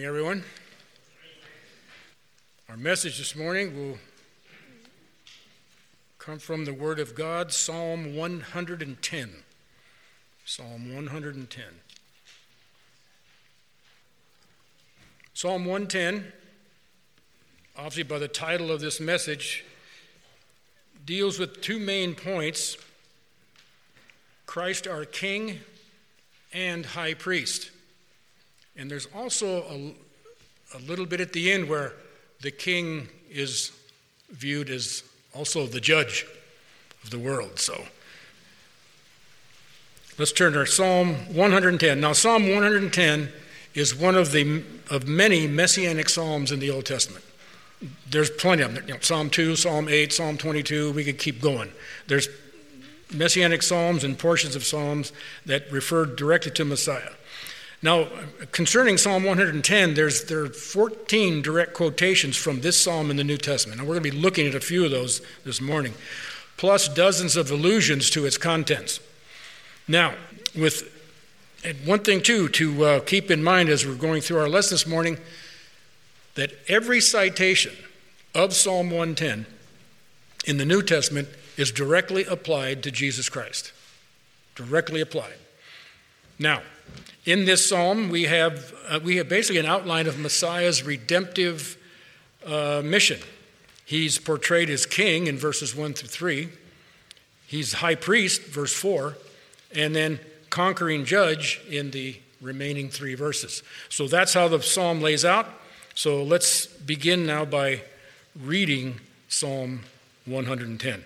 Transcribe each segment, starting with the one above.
morning, everyone. Our message this morning will come from the Word of God, Psalm 110. Psalm 110. Psalm 110, obviously by the title of this message, deals with two main points: Christ our King and High Priest. And there's also a little bit at the end where the king is viewed as also the judge of the world. So let's turn to Psalm 110. Now, Psalm 110 is one of many messianic psalms in the Old Testament. There's plenty of them. You know, Psalm 2, Psalm 8, Psalm 22, we could keep going. There's messianic psalms and portions of psalms that refer directly to Messiah. Now, concerning Psalm 110, there are 14 direct quotations from this psalm in the New Testament. And we're going to be looking at a few of those this morning, plus dozens of allusions to its contents. Now, one thing, too, to keep in mind as we're going through our lesson this morning, that every citation of Psalm 110 in the New Testament is directly applied to Jesus Christ. Directly applied. Now, in this psalm, we have basically an outline of Messiah's redemptive mission. He's portrayed as king in verses 1 through 3. He's high priest, verse 4, and then conquering judge in the remaining 3 verses. So that's how the psalm lays out. So let's begin now by reading Psalm 110.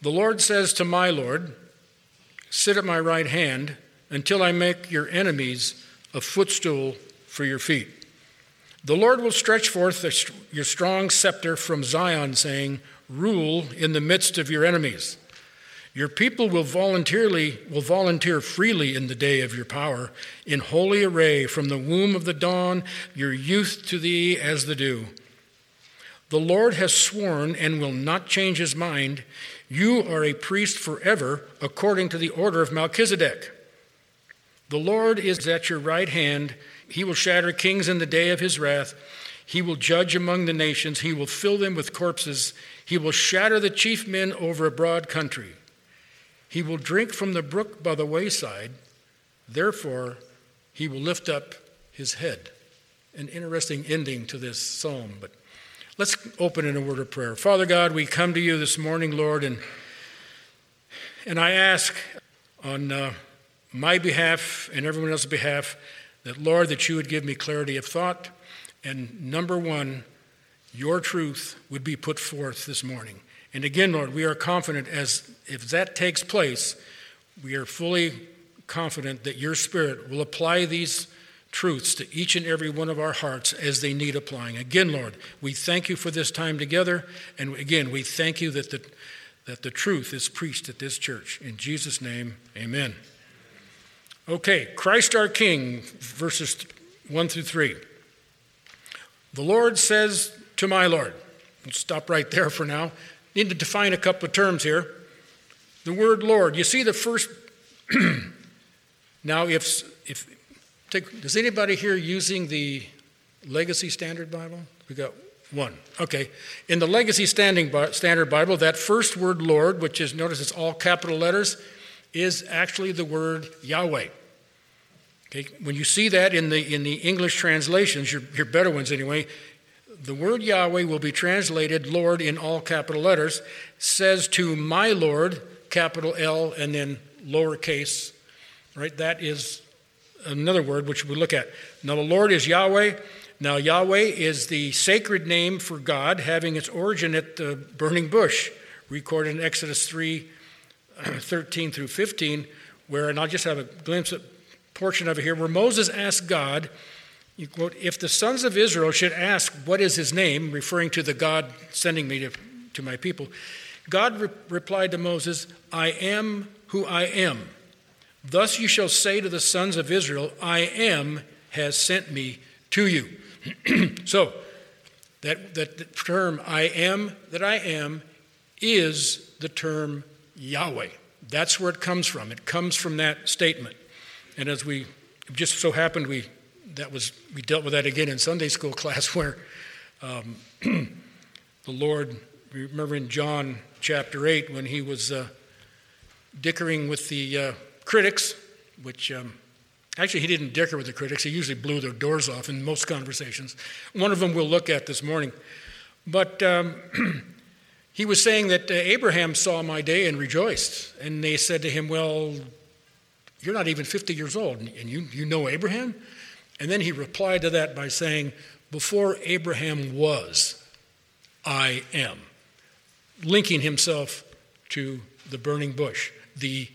The Lord says to my Lord, "Sit at my right hand until I make your enemies a footstool for your feet." The Lord will stretch forth your strong scepter from Zion, saying, "Rule in the midst of your enemies." Your people will volunteer freely in the day of your power, in holy array from the womb of the dawn, your youth to thee as the dew. The Lord has sworn and will not change his mind. You are a priest forever, according to the order of Melchizedek. The Lord is at your right hand. He will shatter kings in the day of his wrath. He will judge among the nations. He will fill them with corpses. He will shatter the chief men over a broad country. He will drink from the brook by the wayside. Therefore, he will lift up his head. An interesting ending to this psalm. But let's open in a word of prayer. Father God, we come to you this morning, Lord, and I ask on my behalf and everyone else's behalf that, Lord, that you would give me clarity of thought. And number one, your truth would be put forth this morning. And again, Lord, we are confident as if that takes place, we are fully confident that your Spirit will apply these truths to each and every one of our hearts as they need applying. Again, Lord, we thank you for this time together. And again, we thank you that the truth is preached at this church. In Jesus' name, amen. Okay, Christ our King, verses 1 through 3. The Lord says to my Lord. Let's stop right there for now. Need to define a couple of terms here. The word Lord, you see the first. Now, does anybody here using the Legacy Standard Bible? We got one. Okay. In the Legacy Standard Bible, that first word Lord, which is, notice it's all capital letters, is actually the word Yahweh. Okay. When you see that in the English translations, your better ones anyway, the word Yahweh will be translated Lord in all capital letters, says to my Lord, capital L, and then lowercase, right? That is another word which we look at. Now, the Lord is Yahweh. Now, Yahweh is the sacred name for God, having its origin at the burning bush, recorded in Exodus 3, 13 through 15, where, and I'll just have a glimpse at a portion of it here, where Moses asked God, you quote, "If the sons of Israel should ask, what is his name?" referring to the God sending me to my people. God replied to Moses, "I am who I am. Thus you shall say to the sons of Israel, I am has sent me to you." So that the term I am is the term Yahweh. That's where it comes from. It comes from that statement. And as we just so happened, we that was, we dealt with that again in Sunday school class where the Lord, remember in John chapter 8 when he was dickering with the critics, which actually he didn't dicker with the critics. He usually blew their doors off in most conversations. One of them we'll look at this morning. But he was saying that Abraham saw my day and rejoiced. And they said to him, well, you're not even 50 years old, and you know Abraham? And then he replied to that by saying, before Abraham was, I am, linking himself to the burning bush, the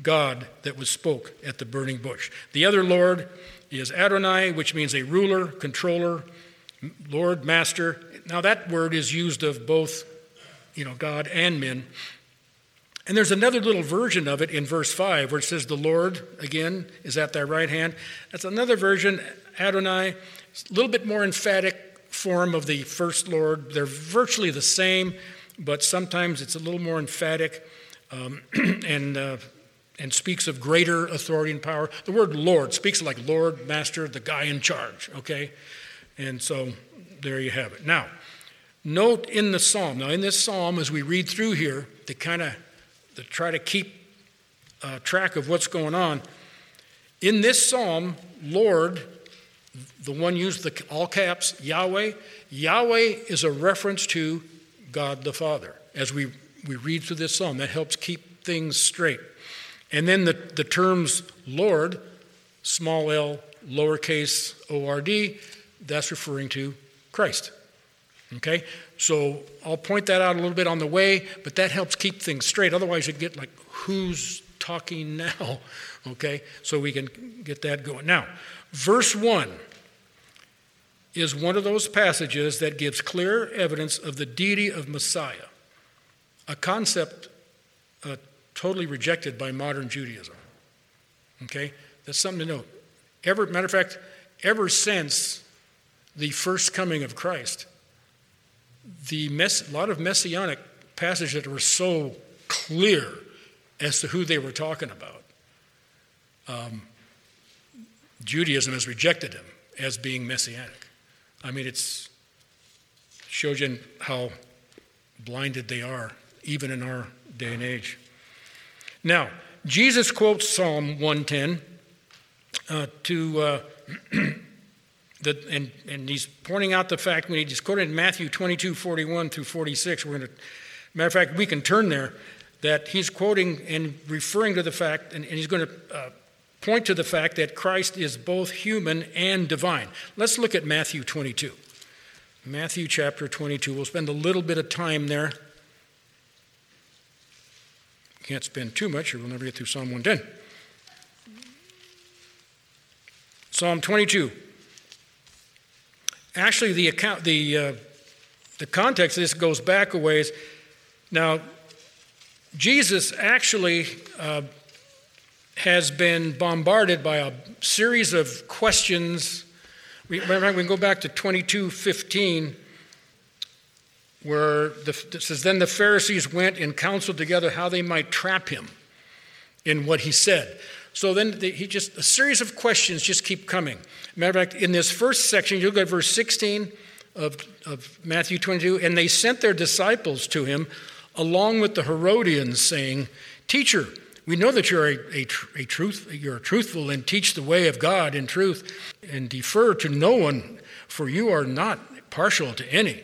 God that was spoke at the burning bush. The other Lord is Adonai, which means a ruler, controller, Lord, master. Now that word is used of both, God and men. And there's another little version of it in verse 5 where it says, the Lord, again, is at thy right hand. That's another version, Adonai. It's a little bit more emphatic form of the first Lord. They're virtually the same, but sometimes it's a little more emphatic and speaks of greater authority and power. The word Lord speaks like Lord, Master, the guy in charge, okay? And so there you have it. Now, note in the psalm. Now, in this psalm, as we read through here, they kind of, to try to keep track of what's going on. In this psalm, Lord, the one used the all caps, Yahweh. Yahweh is a reference to God the Father. As we read through this psalm, that helps keep things straight. And then the terms Lord, small l, lowercase ord, that's referring to Christ. Okay? So I'll point that out a little bit on the way, but that helps keep things straight. Otherwise, you'd get like, who's talking now? Okay, so we can get that going. Now, verse 1 is one of those passages that gives clear evidence of the deity of Messiah, a concept totally rejected by modern Judaism. Okay, that's something to note. Matter of fact, ever since the first coming of Christ, a lot of messianic passages that were so clear as to who they were talking about, Judaism has rejected him as being messianic. I mean, it shows you how blinded they are, even in our day and age. Now, Jesus quotes Psalm 110 and he's pointing out the fact when he's quoted in Matthew 22:41-46. Matter of fact, we can turn there. That he's quoting and referring to the fact, and he's going to point to the fact that Christ is both human and divine. Let's look at Matthew 22. Matthew chapter 22. We'll spend a little bit of time there. Can't spend too much, or we'll never get through Psalm 110. Psalm 22. Actually, the context of this goes back a ways. Now, Jesus actually has been bombarded by a series of questions. We can go back to 22:15, where it says, then the Pharisees went and counseled together how they might trap him in what he said. So then a series of questions just keep coming. Matter of fact, in this first section, you'll get verse 16 of Matthew 22, and they sent their disciples to him along with the Herodians saying, teacher, we know that you're truthful and teach the way of God in truth and defer to no one, for you are not partial to any.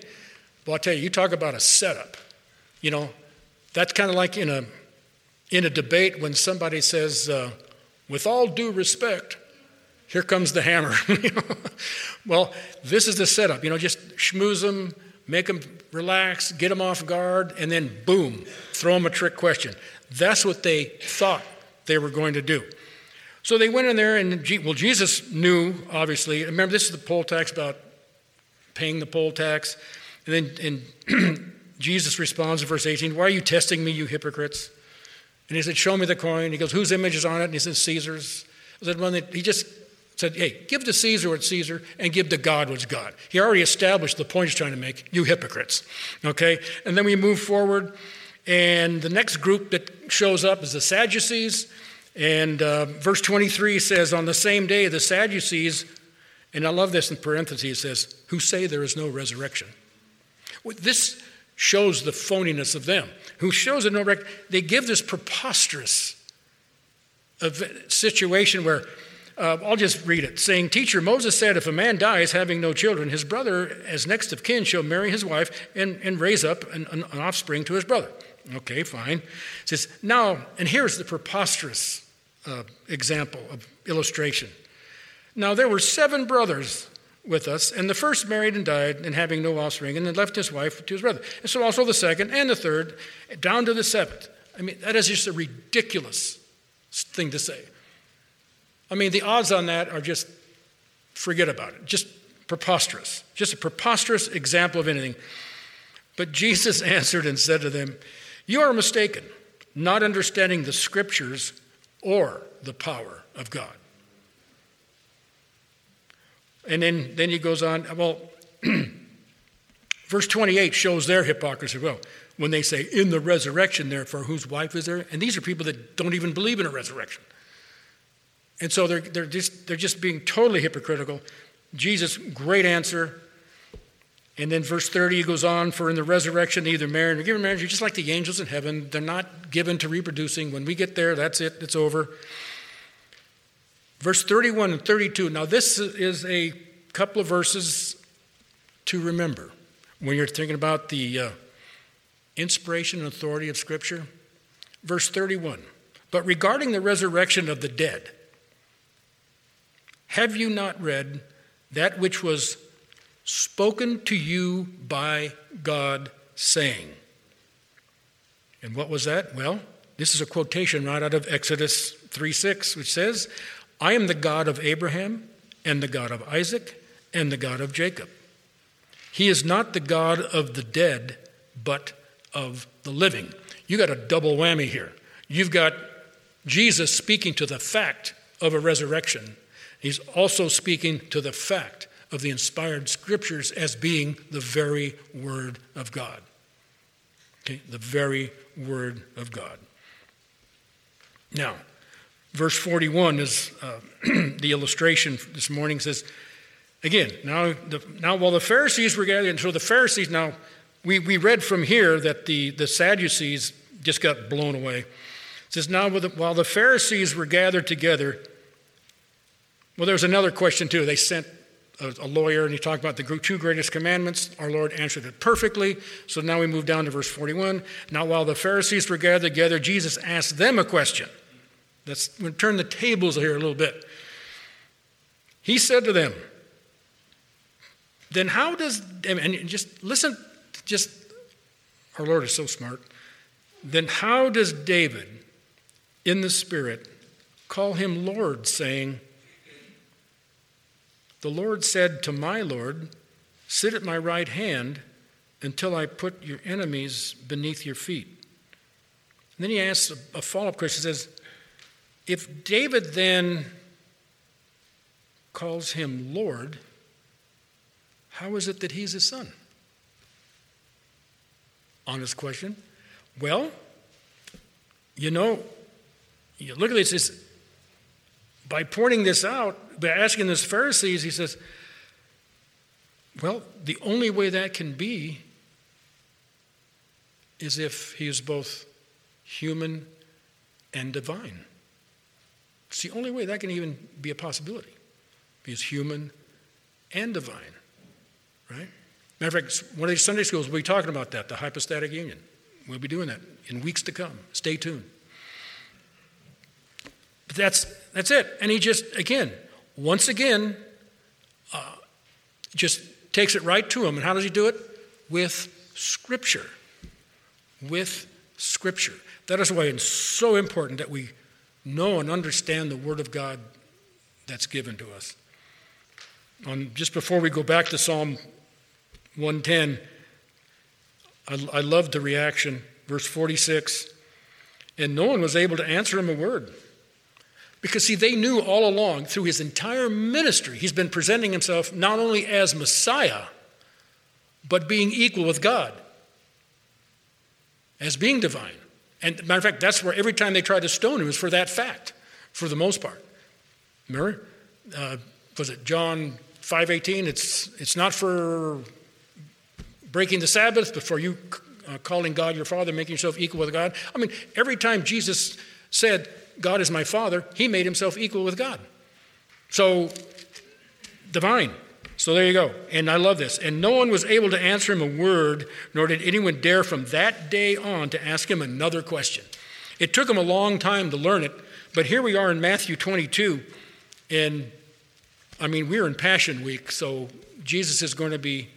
Well, I'll tell you, you talk about a setup. That's kind of like in a debate when somebody says, with all due respect, here comes the hammer. Well, this is the setup. Just schmooze them, make them relax, get them off guard, and then boom, throw them a trick question. That's what they thought they were going to do. So they went in there, and Jesus knew, obviously. Remember, this is the poll tax, about paying the poll tax. And then Jesus responds in verse 18, why are you testing me, you hypocrites? And he said, show me the coin. He goes, whose image is on it? And he says, Caesar's. I said, well, he just said, hey, give to Caesar what's Caesar and give to God what's God. He already established the point he's trying to make, you hypocrites, okay? And then we move forward, and the next group that shows up is the Sadducees, and verse 23 says, on the same day the Sadducees And I love this in parentheses, it says, who say there is no resurrection. This shows the phoniness of them. Who shows it no resurrection? They give this preposterous situation where, I'll just read it, saying, teacher, Moses said, if a man dies having no children, his brother as next of kin shall marry his wife and raise up an offspring to his brother. Okay, fine. It says, now, and here's the preposterous example of illustration. Now, there were 7 brothers with us, and the first married and died, and having no offspring, and then left his wife to his brother. And so also the second and the third, down to the 7th. I mean, that is just a ridiculous thing to say. I mean, the odds on that are just, forget about it, just preposterous. Just a preposterous example of anything. But Jesus answered and said to them, you are mistaken, not understanding the scriptures or the power of God. And then he goes on, well, verse 28 shows their hypocrisy. Well, when they say, in the resurrection, therefore, whose wife is there? And these are people that don't even believe in a resurrection. And so they're just being totally hypocritical. Jesus, great answer. And then verse 30, he goes on, for in the resurrection, neither married nor given marriage, you're just like the angels in heaven. They're not given to reproducing. When we get there, that's it. It's over. Verse 31 and 32. Now, this is a couple of verses to remember when you're thinking about the inspiration and authority of Scripture. Verse 31. But regarding the resurrection of the dead, have you not read that which was spoken to you by God, saying? And what was that? Well, this is a quotation right out of Exodus 3:6, which says, I am the God of Abraham and the God of Isaac and the God of Jacob. He is not the God of the dead, but of the living. You got a double whammy here. You've got Jesus speaking to the fact of a resurrection. He's also speaking to the fact of the inspired scriptures as being the very word of God. Okay, the very word of God. Now, verse 41 is the illustration this morning says, again, now while the Pharisees were gathered, and so the Pharisees, now we read from here that the Sadducees just got blown away. It says, now while the Pharisees were gathered together, well, there's another question too. They sent a lawyer and he talked about the 2 greatest commandments. Our Lord answered it perfectly. So now we move down to verse 41. Now while the Pharisees were gathered together, Jesus asked them a question. That's, we're going to turn the tables here a little bit. He said to them, then how does, and just listen, just, our Lord is so smart. Then how does David in the Spirit call him Lord, saying, the Lord said to my Lord, sit at my right hand until I put your enemies beneath your feet. And then he asks a follow-up question, says, if David then calls him Lord, how is it that he's his son? Honest question. Well, you look at this. By pointing this out, by asking this Pharisees, he says, well, the only way that can be is if he is both human and divine. It's the only way that can even be a possibility. He's human and divine, right? Matter of fact, one of these Sunday schools, we'll be talking about that, the hypostatic union. We'll be doing that in weeks to come. Stay tuned. But that's it. And he just, once again, just takes it right to him. And how does he do it? With Scripture. With Scripture. That is why it's so important that we know and understand the word of God that's given to us. Just before we go back to Psalm 110, I love the reaction, verse 46. And no one was able to answer him a word. Because, see, they knew all along through his entire ministry, he's been presenting himself not only as Messiah, but being equal with God, as being divine. And matter of fact, that's where every time they tried to stone him was for that fact, for the most part. Remember? Was it John 5:18, it's not for breaking the Sabbath, but for you calling God your Father, making yourself equal with God. I mean, every time Jesus said, God is my Father, he made himself equal with God. So, divine. So there you go. And I love this. And no one was able to answer him a word, nor did anyone dare from that day on to ask him another question. It took him a long time to learn it, but here we are in Matthew 22, and I mean, we're in Passion Week, so Jesus is going to be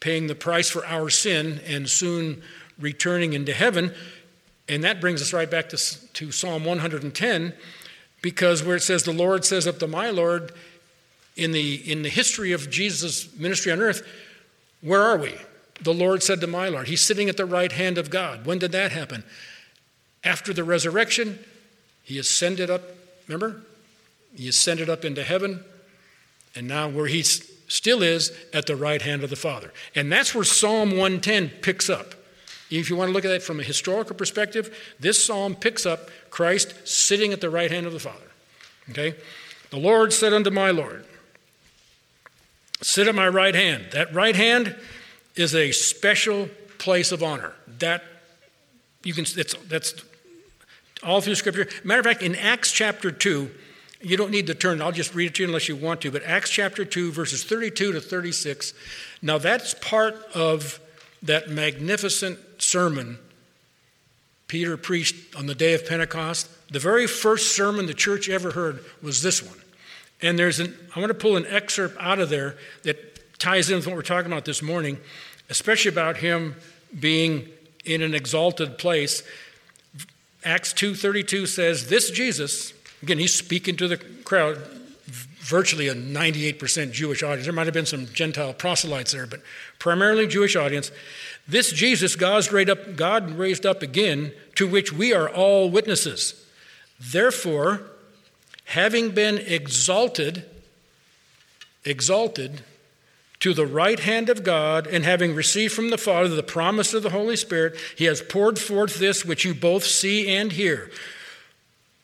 paying the price for our sin and soon returning into heaven. And that brings us right back to Psalm 110, because where it says, the Lord says up to my Lord, in the history of Jesus' ministry on earth, where are we? The Lord said to my Lord, he's sitting at the right hand of God. When did that happen? After the resurrection, he ascended up, remember? He ascended up into heaven, and now where he still is, at the right hand of the Father. And that's where Psalm 110 picks up. If you want to look at that from a historical perspective, this psalm picks up Christ sitting at the right hand of the Father. Okay? The Lord said unto my Lord, sit at my right hand. That right hand is a special place of honor. That you can. That's all through Scripture. Matter of fact, in Acts chapter 2, you don't need to turn. I'll just read it to you unless you want to. But Acts chapter 2, verses 32 to 36. Now that's part of that magnificent sermon Peter preached on the day of Pentecost. The very first sermon the church ever heard was this one. And I want to pull an excerpt out of there that ties in with what we're talking about this morning, especially about him being in an exalted place. Acts 2:32 says, this Jesus, again, he's speaking to the crowd, virtually a 98% Jewish audience. There might have been some Gentile proselytes there, but primarily Jewish audience. This Jesus God raised up again, to which we are all witnesses. Therefore, having been exalted to the right hand of God, and having received from the Father the promise of the Holy Spirit, he has poured forth this which you both see and hear.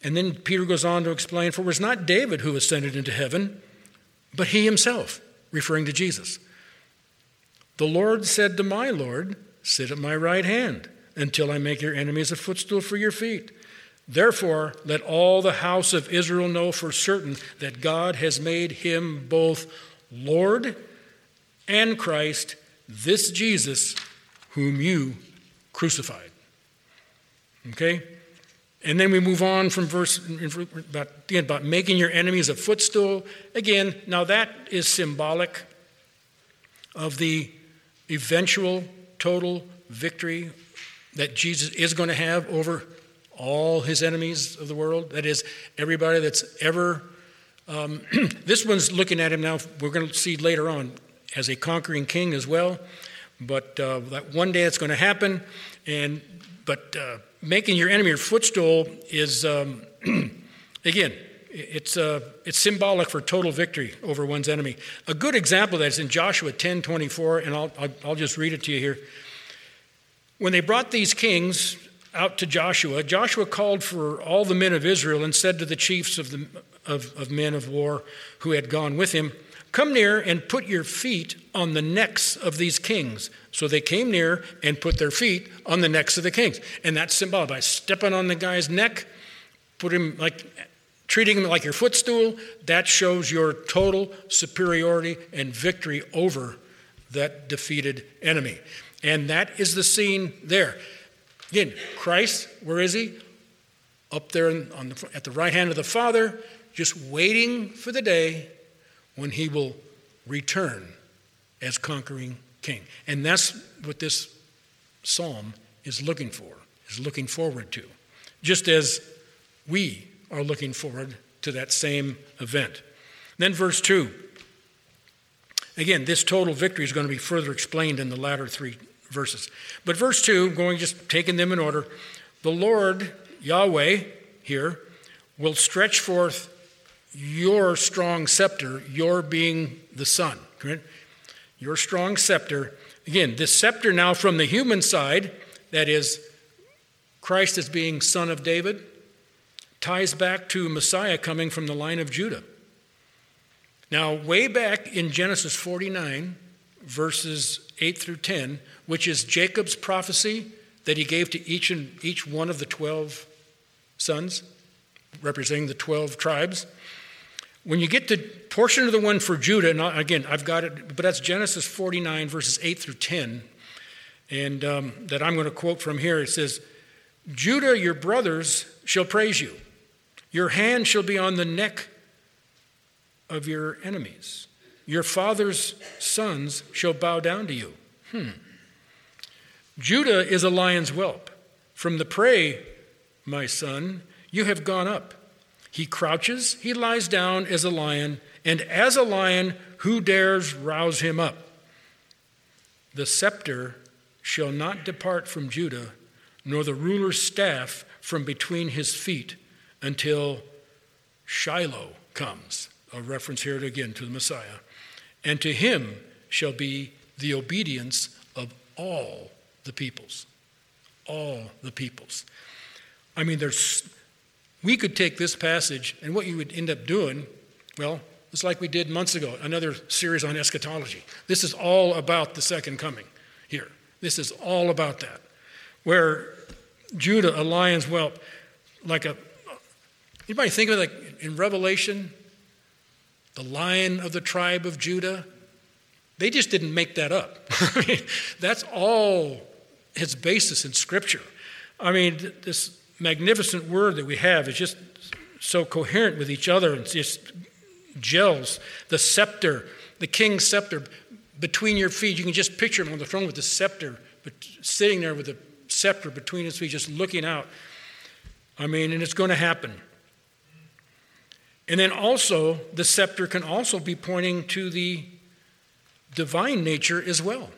And then Peter goes on to explain, for it was not David who ascended into heaven, but he himself, referring to Jesus. The Lord said to my Lord, sit at my right hand until I make your enemies a footstool for your feet. Therefore, let all the house of Israel know for certain that God has made him both Lord and Christ, this Jesus whom you crucified. Okay? And then we move on from verse about making your enemies a footstool. Again, now that is symbolic of the eventual total victory that Jesus is going to have over all his enemies of the world. That is, everybody that's ever, this one's looking at him now, we're going to see later on, as a conquering king as well. But that one day it's going to happen. But making your enemy your footstool is, again, it's symbolic for total victory over one's enemy. A good example of that is in Joshua 10:24, and I'll just read it to you here. When they brought these kings out to Joshua, Joshua called for all the men of Israel and said to the chiefs of men of war who had gone with him, come near and put your feet on the necks of these kings. So they came near and put their feet on the necks of the kings. And that's symbolic by stepping on the guy's neck, treating him like your footstool. That shows your total superiority and victory over that defeated enemy. And that is the scene there. Again, Christ, where is he? Up there at the right hand of the Father, just waiting for the day when he will return as conquering king. And that's what this psalm is looking for, is looking forward to, just as we are looking forward to that same event. Then verse 2. Again, this total victory is going to be further explained in the latter three verses. But verse 2, just taking them in order, the Lord, Yahweh, here, will stretch forth your strong scepter, your being the Son, correct? Your strong scepter. Again, this scepter now from the human side, that is, Christ as being Son of David, ties back to Messiah coming from the line of Judah. Now, way back in Genesis 49, verses 8 through 10, which is Jacob's prophecy that he gave to each one of the 12 sons, representing the 12 tribes. When you get to portion of the one for Judah, and again, I've got it, but that's Genesis 49, verses 8 through 10, and that I'm going to quote from here. It says, Judah, your brothers, shall praise you. Your hand shall be on the neck of your enemies. Your father's sons shall bow down to you. Judah is a lion's whelp. From the prey, my son, you have gone up. He crouches, he lies down as a lion, and as a lion, who dares rouse him up? The scepter shall not depart from Judah, nor the ruler's staff from between his feet until Shiloh comes. A reference here again to the Messiah. And to him shall be the obedience of all the peoples. All the peoples. I mean, we could take this passage, and what you would end up doing, well, it's like we did months ago, another series on eschatology. This is all about the second coming here. This is all about that. Where Judah, a lion's whelp, anybody think of it like in Revelation, the lion of the tribe of Judah? They just didn't make that up. I mean, that's all its basis in Scripture. I mean, this magnificent word that we have is just so coherent with each other and just gels. The scepter, the king's scepter between your feet. You can just picture him on the throne with the scepter, but sitting there with the scepter between his feet, just looking out. I mean, and it's going to happen. And then also, the scepter can also be pointing to the divine nature as well.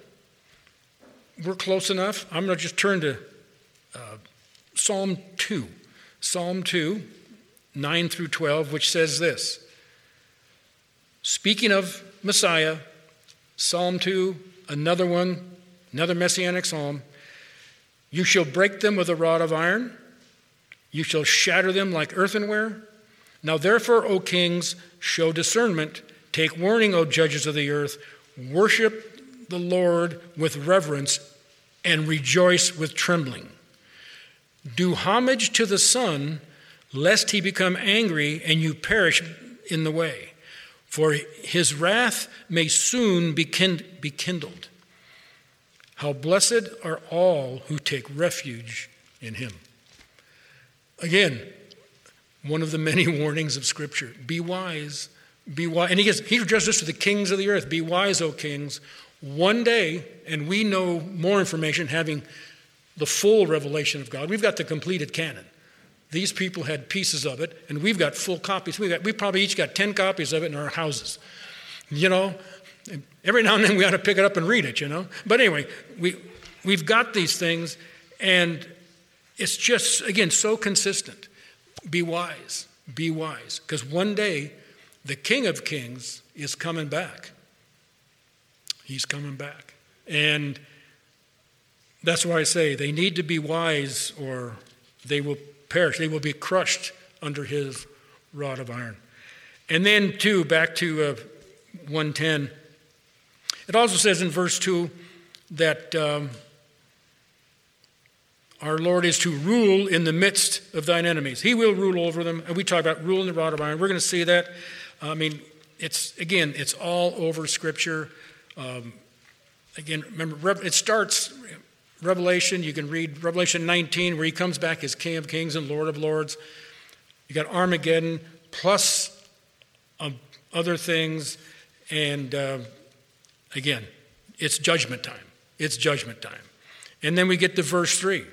We're close enough. I'm going to just turn to Psalm 2. Psalm 2, 9 through 12, which says this. Speaking of Messiah, Psalm 2, another messianic psalm. You shall break them with a rod of iron. You shall shatter them like earthenware. Now therefore, O kings, show discernment. Take warning, O judges of the earth. Worship the Lord with reverence and rejoice with trembling. Do homage to the Son, lest he become angry and you perish in the way. For his wrath may soon be kindled. How blessed are all who take refuge in him. Again, one of the many warnings of Scripture. Be wise. Be wise. And he addresses this to the kings of the earth. Be wise, O kings. One day, and we know more information having the full revelation of God. We've got the completed canon. These people had pieces of it, and we've got full copies. We probably each got 10 copies of it in our houses. You know, every now and then we ought to pick it up and read it, you know. But anyway, we've got these things, and it's just, again, so consistent. Be wise, because one day the King of Kings is coming back. He's coming back. And that's why I say they need to be wise or they will perish. They will be crushed under his rod of iron. And then, too, back to 1:10, it also says in verse 2 that our Lord is to rule in the midst of thine enemies. He will rule over them. And we talk about ruling the rod of iron. We're going to see that. I mean, it's all over Scripture. Again, remember, it starts Revelation. You can read Revelation 19, where he comes back as King of Kings and Lord of Lords. You got Armageddon, plus other things. And again, it's judgment time. It's judgment time. And then we get to verse 3.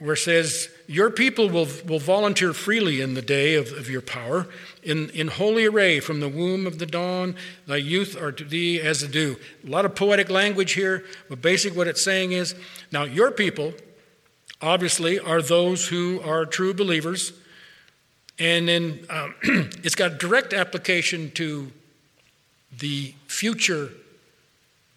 Where it says, your people will volunteer freely in the day of your power, in holy array from the womb of the dawn, thy youth are to thee as the dew. A lot of poetic language here, but basically what it's saying is, now your people, obviously, are those who are true believers, and then it's got direct application to the future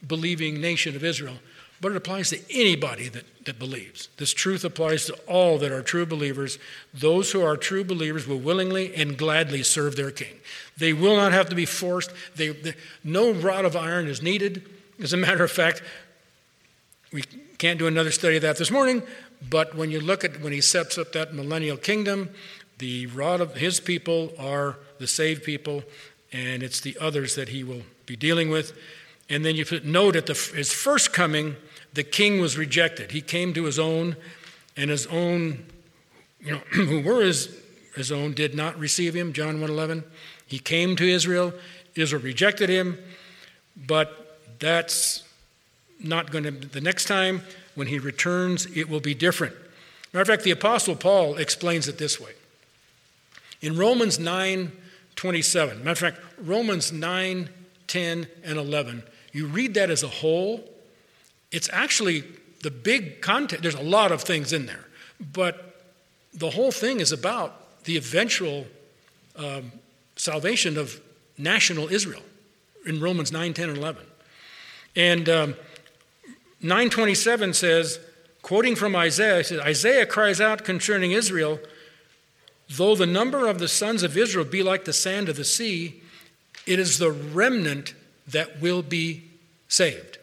believing nation of Israel, but it applies to anybody that believes. This truth applies to all that are true believers. Those who are true believers will willingly and gladly serve their king. They will not have to be forced. No rod of iron is needed. As a matter of fact, we can't do another study of that this morning, but when you look at when he sets up that millennial kingdom, the rod of his people are the saved people, and it's the others that he will be dealing with. And then you note at his first coming, the king was rejected. He came to his own, and his own, who were his own, did not receive him, John 1:11. He came to Israel. Israel rejected him, but that's not going to, the next time when he returns, it will be different. Matter of fact, the Apostle Paul explains it this way. In Romans 9:27, matter of fact, Romans 9:10 and 11, you read that as a whole, it's actually the big content. There's a lot of things in there, but the whole thing is about the eventual salvation of national Israel in Romans 9:10 and 11. And 9:27 says, quoting from Isaiah, it says, Isaiah cries out concerning Israel, though the number of the sons of Israel be like the sand of the sea, it is the remnant that will be saved.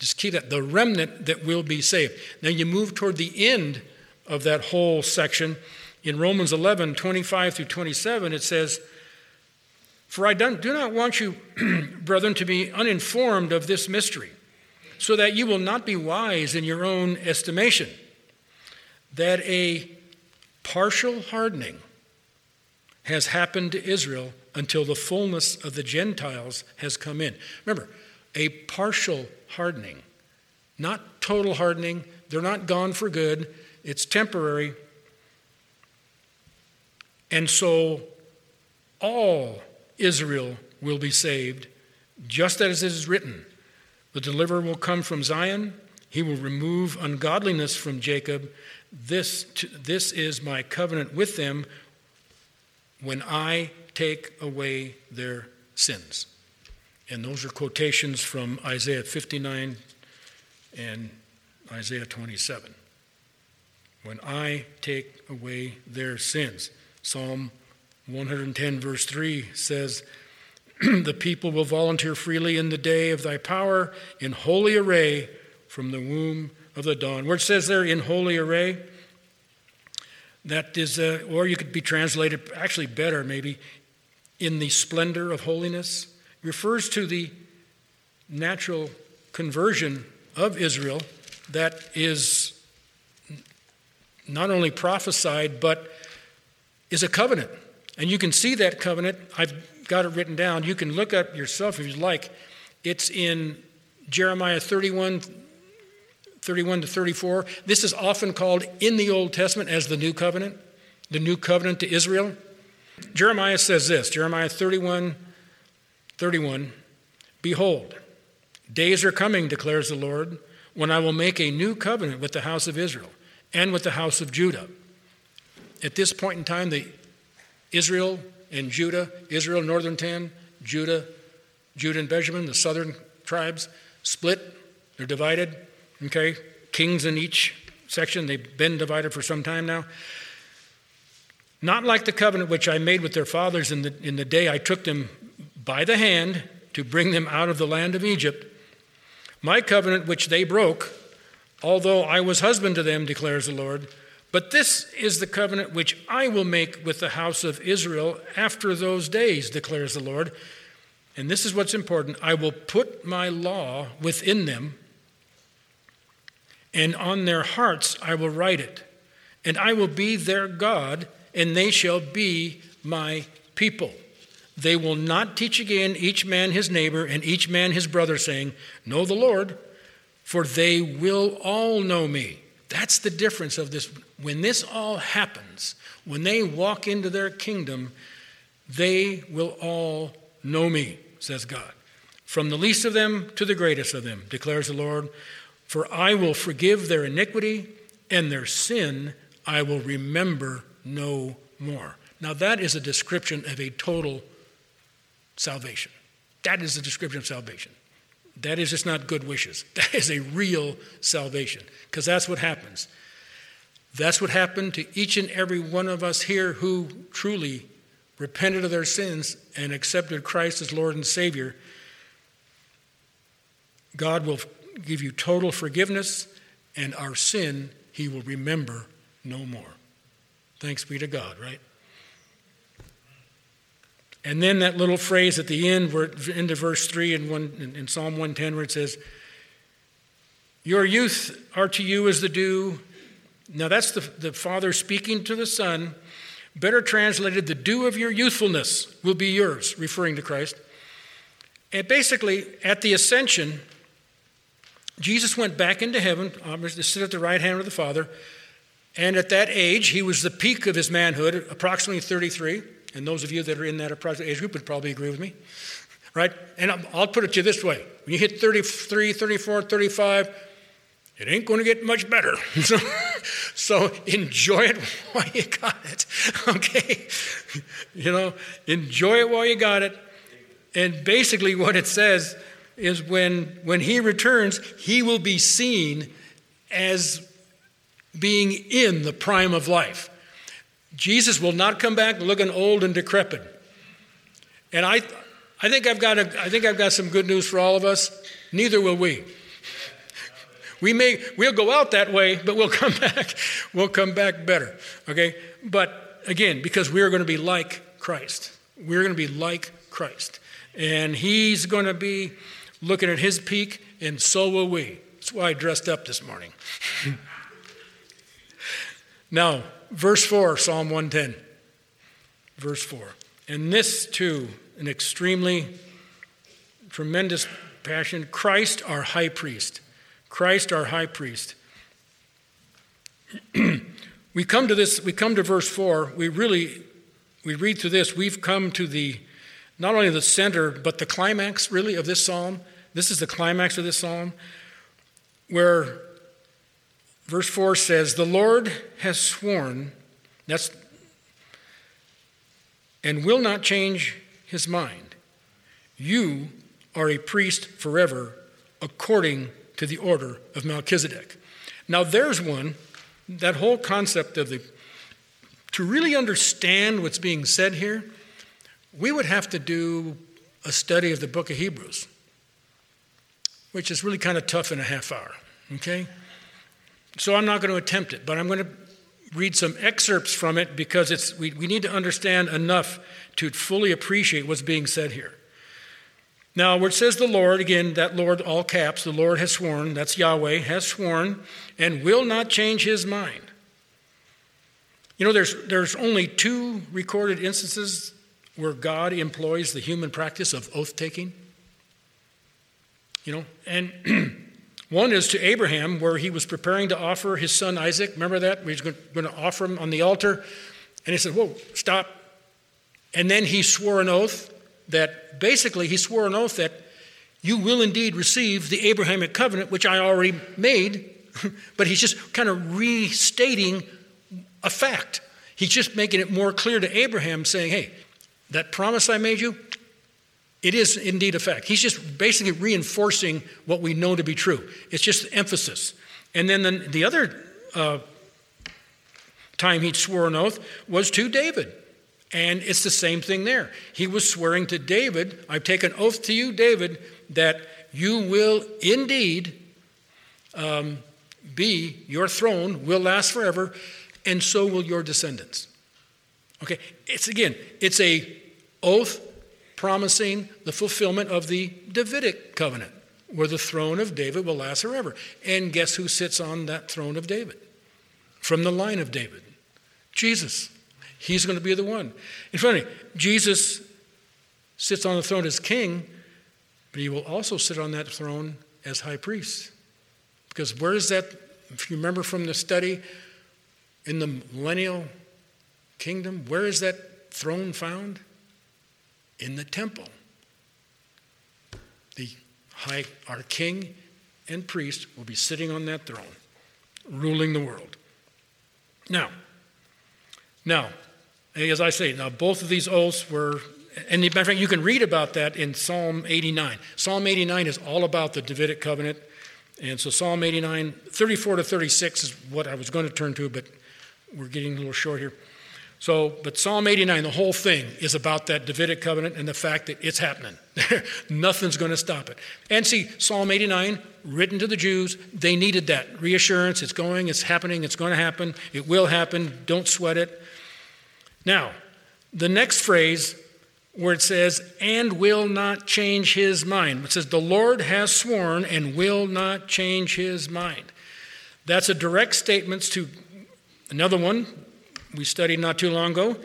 Just keep that, the remnant that will be saved. Now you move toward the end of that whole section. In Romans 11:25 through 27, it says, for I do not want you, brethren, to be uninformed of this mystery, so that you will not be wise in your own estimation, that a partial hardening has happened to Israel until the fullness of the Gentiles has come in. Remember, a partial hardening, not total hardening. They're not gone for good. It's temporary. And so all Israel will be saved, just as it is written. The deliverer will come from Zion. He will remove ungodliness from Jacob. This is my covenant with them when I take away their sins. And those are quotations from Isaiah 59 and Isaiah 27. When I take away their sins. Psalm 110 verse 3 says, the people will volunteer freely in the day of thy power, in holy array from the womb of the dawn. Where it says there, in holy array, that is, or you could be translated, actually better maybe, in the splendor of holiness. It refers to the natural conversion of Israel that is not only prophesied, but is a covenant. And you can see that covenant. I've got it written down. You can look up yourself if you like. It's in Jeremiah 31 to 34. This is often called in the Old Testament as the new covenant to Israel. Jeremiah says this, Jeremiah 31:31, behold, days are coming, declares the Lord, when I will make a new covenant with the house of Israel and with the house of Judah. At this point in time, the Israel and Judah, Israel, northern 10, Judah and Benjamin, the southern tribes, split. They're divided. Okay? Kings in each section. They've been divided for some time now. Not like the covenant which I made with their fathers in the day I took them by the hand to bring them out of the land of Egypt. My covenant which they broke, although I was husband to them, declares the Lord. But this is the covenant which I will make with the house of Israel after those days, declares the Lord. And this is what's important. I will put my law within them, and on their hearts I will write it. And I will be their God, and they shall be my people. They will not teach again each man his neighbor and each man his brother, saying, know the Lord, for they will all know me. That's the difference of this. When this all happens, when they walk into their kingdom, they will all know me, says God. From the least of them to the greatest of them, declares the Lord. For I will forgive their iniquity, and their sin I will remember no more. Now that is a description of a total salvation. That is a description of salvation. That is just not good wishes. That is a real salvation, because that's what happens. That's what happened to each and every one of us here who truly repented of their sins and accepted Christ as Lord and Savior. God will give you total forgiveness, and our sin he will remember no more. Thanks be to God, right? And then that little phrase at the end, where into verse 3 in Psalm 110, where it says, your youth are to you as the dew. Now that's the Father speaking to the Son. Better translated, the dew of your youthfulness will be yours, referring to Christ. And basically, at the ascension, Jesus went back into heaven, obviously, to sit at the right hand of the Father. And at that age, he was the peak of his manhood, approximately 33. And those of you that are in that approximate age group would probably agree with me, right? And I'll put it to you this way. When you hit 33, 34, 35, it ain't going to get much better. So enjoy it while you got it, okay? You know, enjoy it while you got it. And basically what it says is when he returns, he will be seen as being in the prime of life. Jesus will not come back looking old and decrepit. And I think I've got some good news for all of us. Neither will we. We'll go out that way, but we'll come back better. Okay? But again, because we're going to be like Christ. We're going to be like Christ. And he's going to be looking at his peak, and so will we. That's why I dressed up this morning. Now, verse 4, Psalm 110. Verse 4. And this, too, an extremely tremendous passion. Christ, our high priest. Christ, our high priest. We come to verse 4. We read through this. We've come to not only the center, but the climax, really, of this psalm. This is the climax of this psalm, where verse 4 says, the Lord has sworn, and will not change his mind. You are a priest forever, according to the order of Melchizedek. Now there's one, that whole concept to really understand what's being said here, we would have to do a study of the book of Hebrews, which is really kind of tough in a half hour, okay? So I'm not going to attempt it, but I'm going to read some excerpts from it, because we need to understand enough to fully appreciate what's being said here. Now, where it says the Lord, again, that Lord, all caps, the Lord has sworn, that's Yahweh, has sworn, and will not change his mind. You know, there's only two recorded instances where God employs the human practice of oath-taking. You know, and... One is to Abraham, where he was preparing to offer his son Isaac. Remember that? He was going to offer him on the altar. And he said, whoa, stop. And then he swore an oath that you will indeed receive the Abrahamic covenant, which I already made. But he's just kind of restating a fact. He's just making it more clear to Abraham, saying, hey, that promise I made you, it is indeed a fact. He's just basically reinforcing what we know to be true. It's just emphasis. And then the other time he swore an oath was to David. And it's the same thing there. He was swearing to David, I've taken oath to you, David, that you will indeed be, your throne will last forever, and so will your descendants. Okay, it's a oath promising the fulfillment of the Davidic covenant, where the throne of David will last forever. And guess who sits on that throne of David? From the line of David. Jesus. He's going to be the one. In front of me, Jesus sits on the throne as king, but he will also sit on that throne as high priest. Because where is that, if you remember from the study, in the millennial kingdom, where is that throne found? In the temple. Our king and priest will be sitting on that throne, ruling the world. Now, as I say, both of these oaths were And matter of fact, you can read about that in Psalm 89. Psalm 89 is all about the Davidic covenant. And so Psalm 89, 34 to 36 is what I was going to turn to, but we're getting a little short here. So, but Psalm 89, the whole thing is about that Davidic covenant and the fact that it's happening. Nothing's going to stop it. And see, Psalm 89, written to the Jews, they needed that reassurance. It's going, it's happening, it's going to happen, it will happen, don't sweat it. Now, the next phrase where it says, and will not change his mind. It says, the Lord has sworn and will not change his mind. That's a direct statement to another one we studied not too long ago,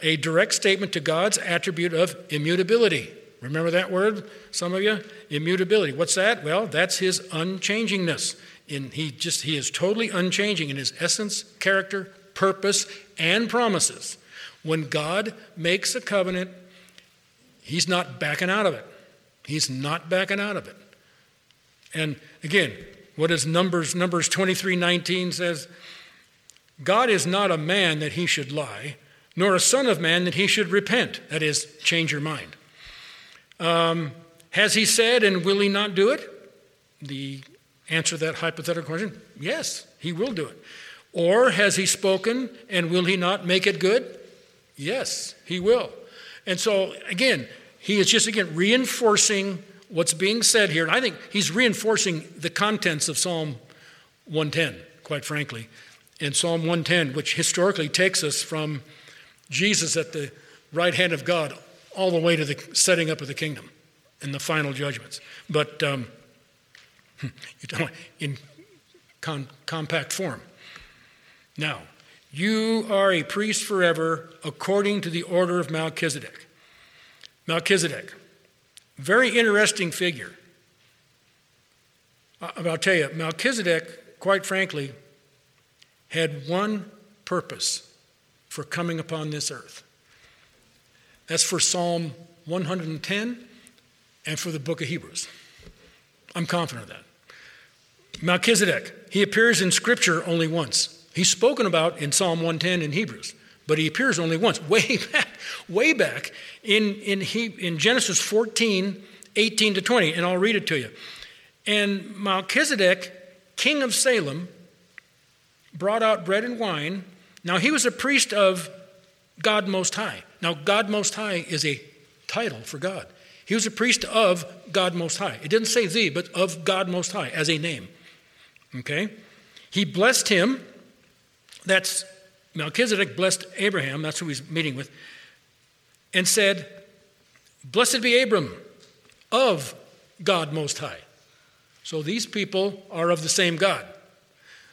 a direct statement to God's attribute of immutability. Remember that word, some of you? Immutability. What's that? Well, that's his unchangingness. And he is totally unchanging in his essence, character, purpose, and promises. When God makes a covenant, he's not backing out of it. He's not backing out of it. And again, what is Numbers 23:19 says? God is not a man that he should lie, nor a son of man that he should repent. That is, change your mind. Has he said and will he not do it? The answer to that hypothetical question, yes, he will do it. Or has he spoken and will he not make it good? Yes, he will. And so, again, he is just, again, reinforcing what's being said here. And I think he's reinforcing the contents of Psalm 110, quite frankly. In Psalm 110, which historically takes us from Jesus at the right hand of God all the way to the setting up of the kingdom and the final judgments. But in compact form. Now, you are a priest forever according to the order of Melchizedek. Melchizedek, very interesting figure. I'll tell you, Melchizedek, quite frankly, had one purpose for coming upon this earth. That's for Psalm 110 and for the book of Hebrews. I'm confident of that. Melchizedek, he appears in Scripture only once. He's spoken about in Psalm 110 in Hebrews, but he appears only once, way back in Genesis 14, 18 to 20, and I'll read it to you. And Melchizedek, king of Salem, brought out bread and wine. Now, he was a priest of God Most High. Now, God Most High is a title for God. He was a priest of God Most High. It didn't say the, but of God Most High as a name. Okay? He blessed him. That's Melchizedek blessed Abraham. That's who he's meeting with. And said, blessed be Abram of God Most High. So these people are of the same God.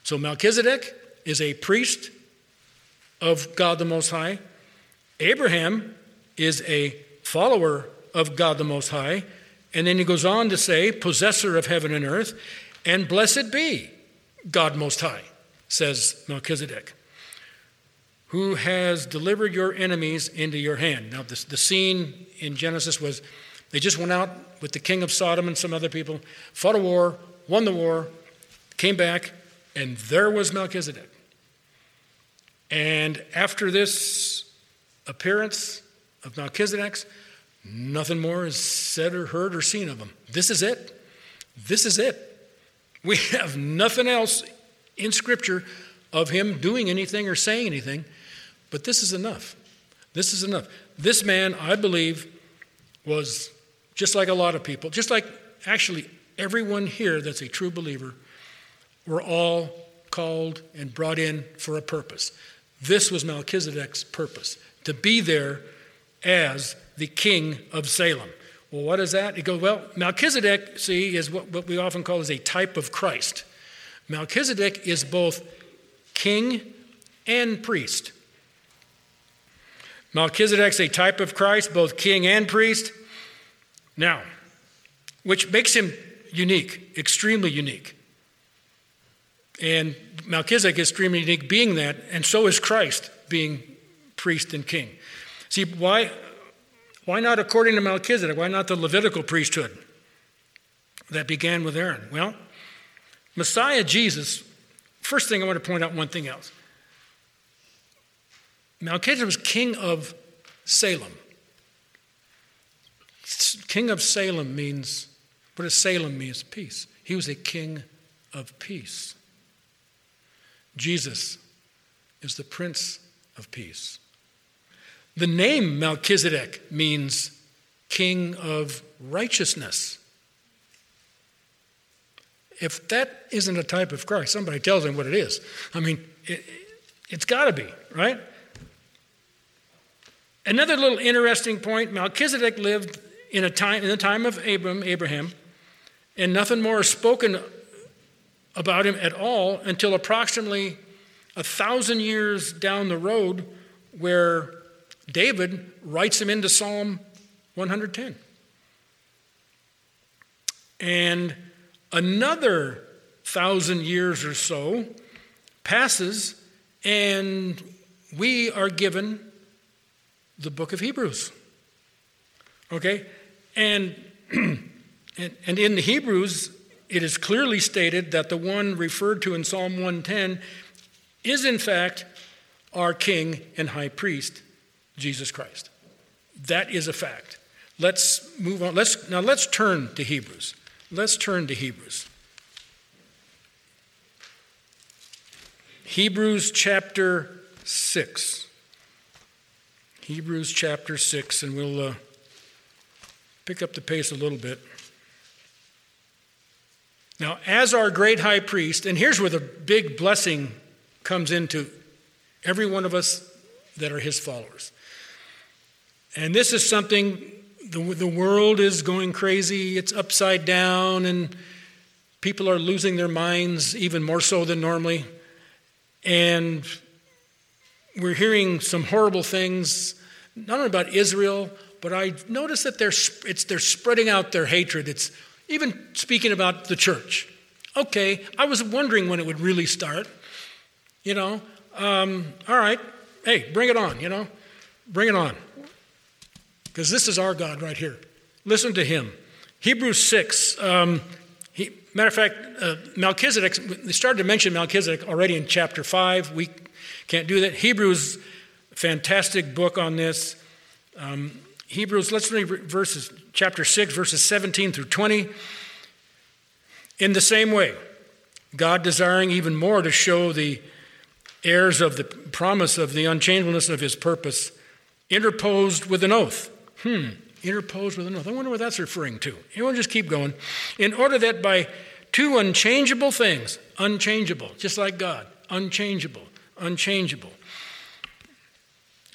So Melchizedek is a priest of God the Most High. Abraham is a follower of God the Most High. And then he goes on to say, possessor of heaven and earth, and blessed be God Most High, says Melchizedek, who has delivered your enemies into your hand. Now, the scene in Genesis was they just went out with the king of Sodom and some other people, fought a war, won the war, came back, and there was Melchizedek. And after this appearance of Melchizedek's, nothing more is said or heard or seen of him. This is it. This is it. We have nothing else in Scripture of him doing anything or saying anything, but this is enough. This is enough. This man, I believe, was just like a lot of people, just like actually everyone here that's a true believer, we're all called and brought in for a purpose. This was Melchizedek's purpose, to be there as the king of Salem. Well, what is that? It goes, well, Melchizedek, see, is what we often call is a type of Christ. Melchizedek is both king and priest. Melchizedek's a type of Christ, both king and priest. Now, which makes him unique, extremely unique. And Melchizedek is extremely unique being that, and so is Christ being priest and king. See, why not according to Melchizedek? Why not the Levitical priesthood that began with Aaron? Well, Messiah Jesus, first thing I want to point out one thing else. Melchizedek was king of Salem. King of Salem means, what does Salem mean? It's peace. He was a king of peace. Jesus is the Prince of Peace. The name Melchizedek means King of Righteousness. If that isn't a type of Christ, somebody tells him what it is. I mean, it's got to be, right? Another little interesting point, Melchizedek lived in the time of Abraham, and nothing more is spoken about him at all until approximately 1,000 years down the road, where David writes him into Psalm 110. And another 1,000 years or so passes, and we are given the book of Hebrews. Okay? And in the Hebrews, it is clearly stated that the one referred to in Psalm 110 is in fact our King and High Priest, Jesus Christ. That is a fact. Let's move on. Let's turn to Hebrews. Hebrews chapter 6. Hebrews chapter 6, and we'll pick up the pace a little bit. Now, as our great high priest, and here's where the big blessing comes into every one of us that are his followers. And this is something, the world is going crazy, it's upside down, and people are losing their minds even more so than normally. And we're hearing some horrible things, not only about Israel, but I notice that they're spreading out their hatred. It's even speaking about the church. Okay, I was wondering when it would really start. You know, all right, hey, bring it on, you know. Bring it on. Because this is our God right here. Listen to him. Hebrews 6. Matter of fact, Melchizedek, they started to mention Melchizedek already in chapter 5. We can't do that. Hebrews, fantastic book on this. Hebrews, let's read verses, chapter 6, verses 17 through 20. In the same way, God desiring even more to show the heirs of the promise of the unchangeableness of his purpose, interposed with an oath. Interposed with an oath. I wonder what that's referring to. Anyone just keep going. In order that by two unchangeable things, unchangeable, just like God, unchangeable,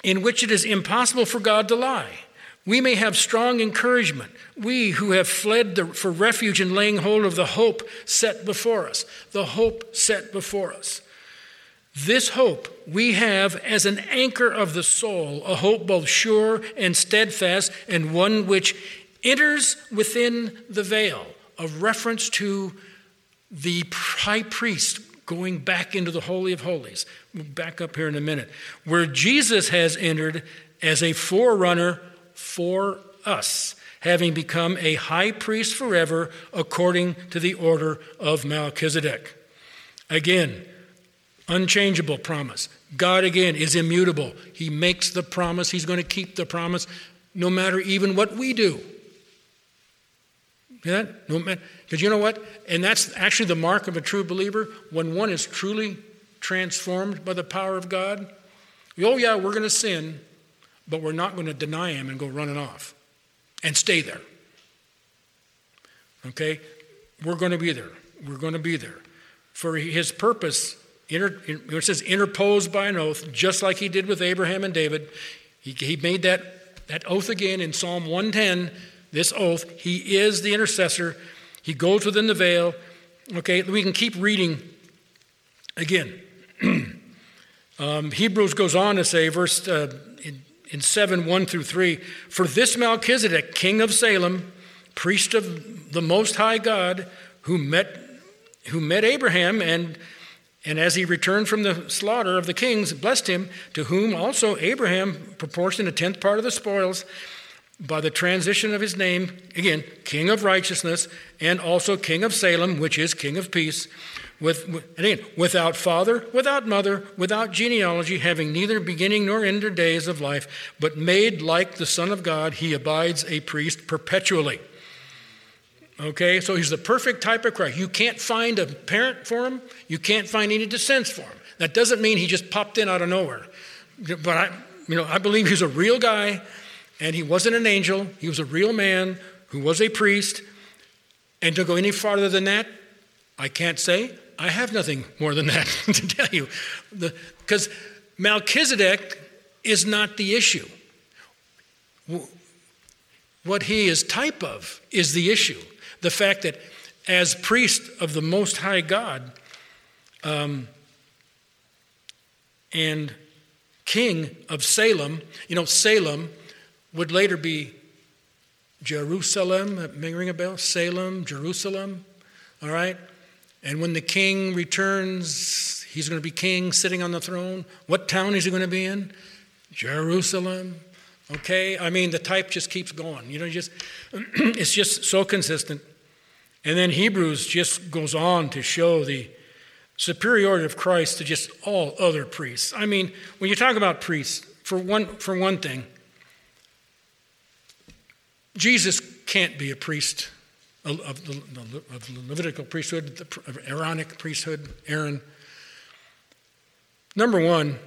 in which it is impossible for God to lie, we may have strong encouragement, we who have fled for refuge and laying hold of the hope set before us. This hope we have as an anchor of the soul, a hope both sure and steadfast, and one which enters within the veil, a reference to the high priest going back into the Holy of Holies. We'll back up here in a minute. Where Jesus has entered as a forerunner for us, having become a high priest forever according to the order of Melchizedek. Again, unchangeable promise. God, again, is immutable. He makes the promise. He's going to keep the promise no matter even what we do. Yeah, no man, because you know what? And that's actually the mark of a true believer. When one is truly transformed by the power of God, oh yeah, we're going to sin, but we're not going to deny him and go running off and stay there. Okay? We're going to be there. For his purpose, it says interposed by an oath, just like he did with Abraham and David. He made that oath again in Psalm 110. This oath, he is the intercessor. He goes within the veil. Okay, we can keep reading again. Hebrews goes on to say, verse in 7, 1 through 3, for this Melchizedek, king of Salem, priest of the Most High God, who met Abraham, and as he returned from the slaughter of the kings, blessed him, to whom also Abraham proportioned a 10th part of the spoils, by the transition of his name, again, King of Righteousness, and also King of Salem, which is King of Peace, without father, without mother, without genealogy, having neither beginning nor end of days of life, but made like the Son of God, he abides a priest perpetually. Okay, so he's the perfect type of Christ. You can't find a parent for him. You can't find any descents for him. That doesn't mean he just popped in out of nowhere. But I believe he's a real guy, and he wasn't an angel. He was a real man who was a priest. And to go any farther than that, I can't say. I have nothing more than that to tell you. Because Melchizedek is not the issue. What he is type of is the issue. The fact that as priest of the Most High God and king of Salem, Salem would later be Jerusalem. May ring a bell? Salem, Jerusalem, all right? And when the king returns, he's going to be king sitting on the throne. What town is he going to be in? Jerusalem, okay? The type just keeps going. It's just so consistent. And then Hebrews just goes on to show the superiority of Christ to just all other priests. When you talk about priests, for one thing, Jesus can't be a priest of the Levitical priesthood, of Aaronic priesthood, Aaron. Number one,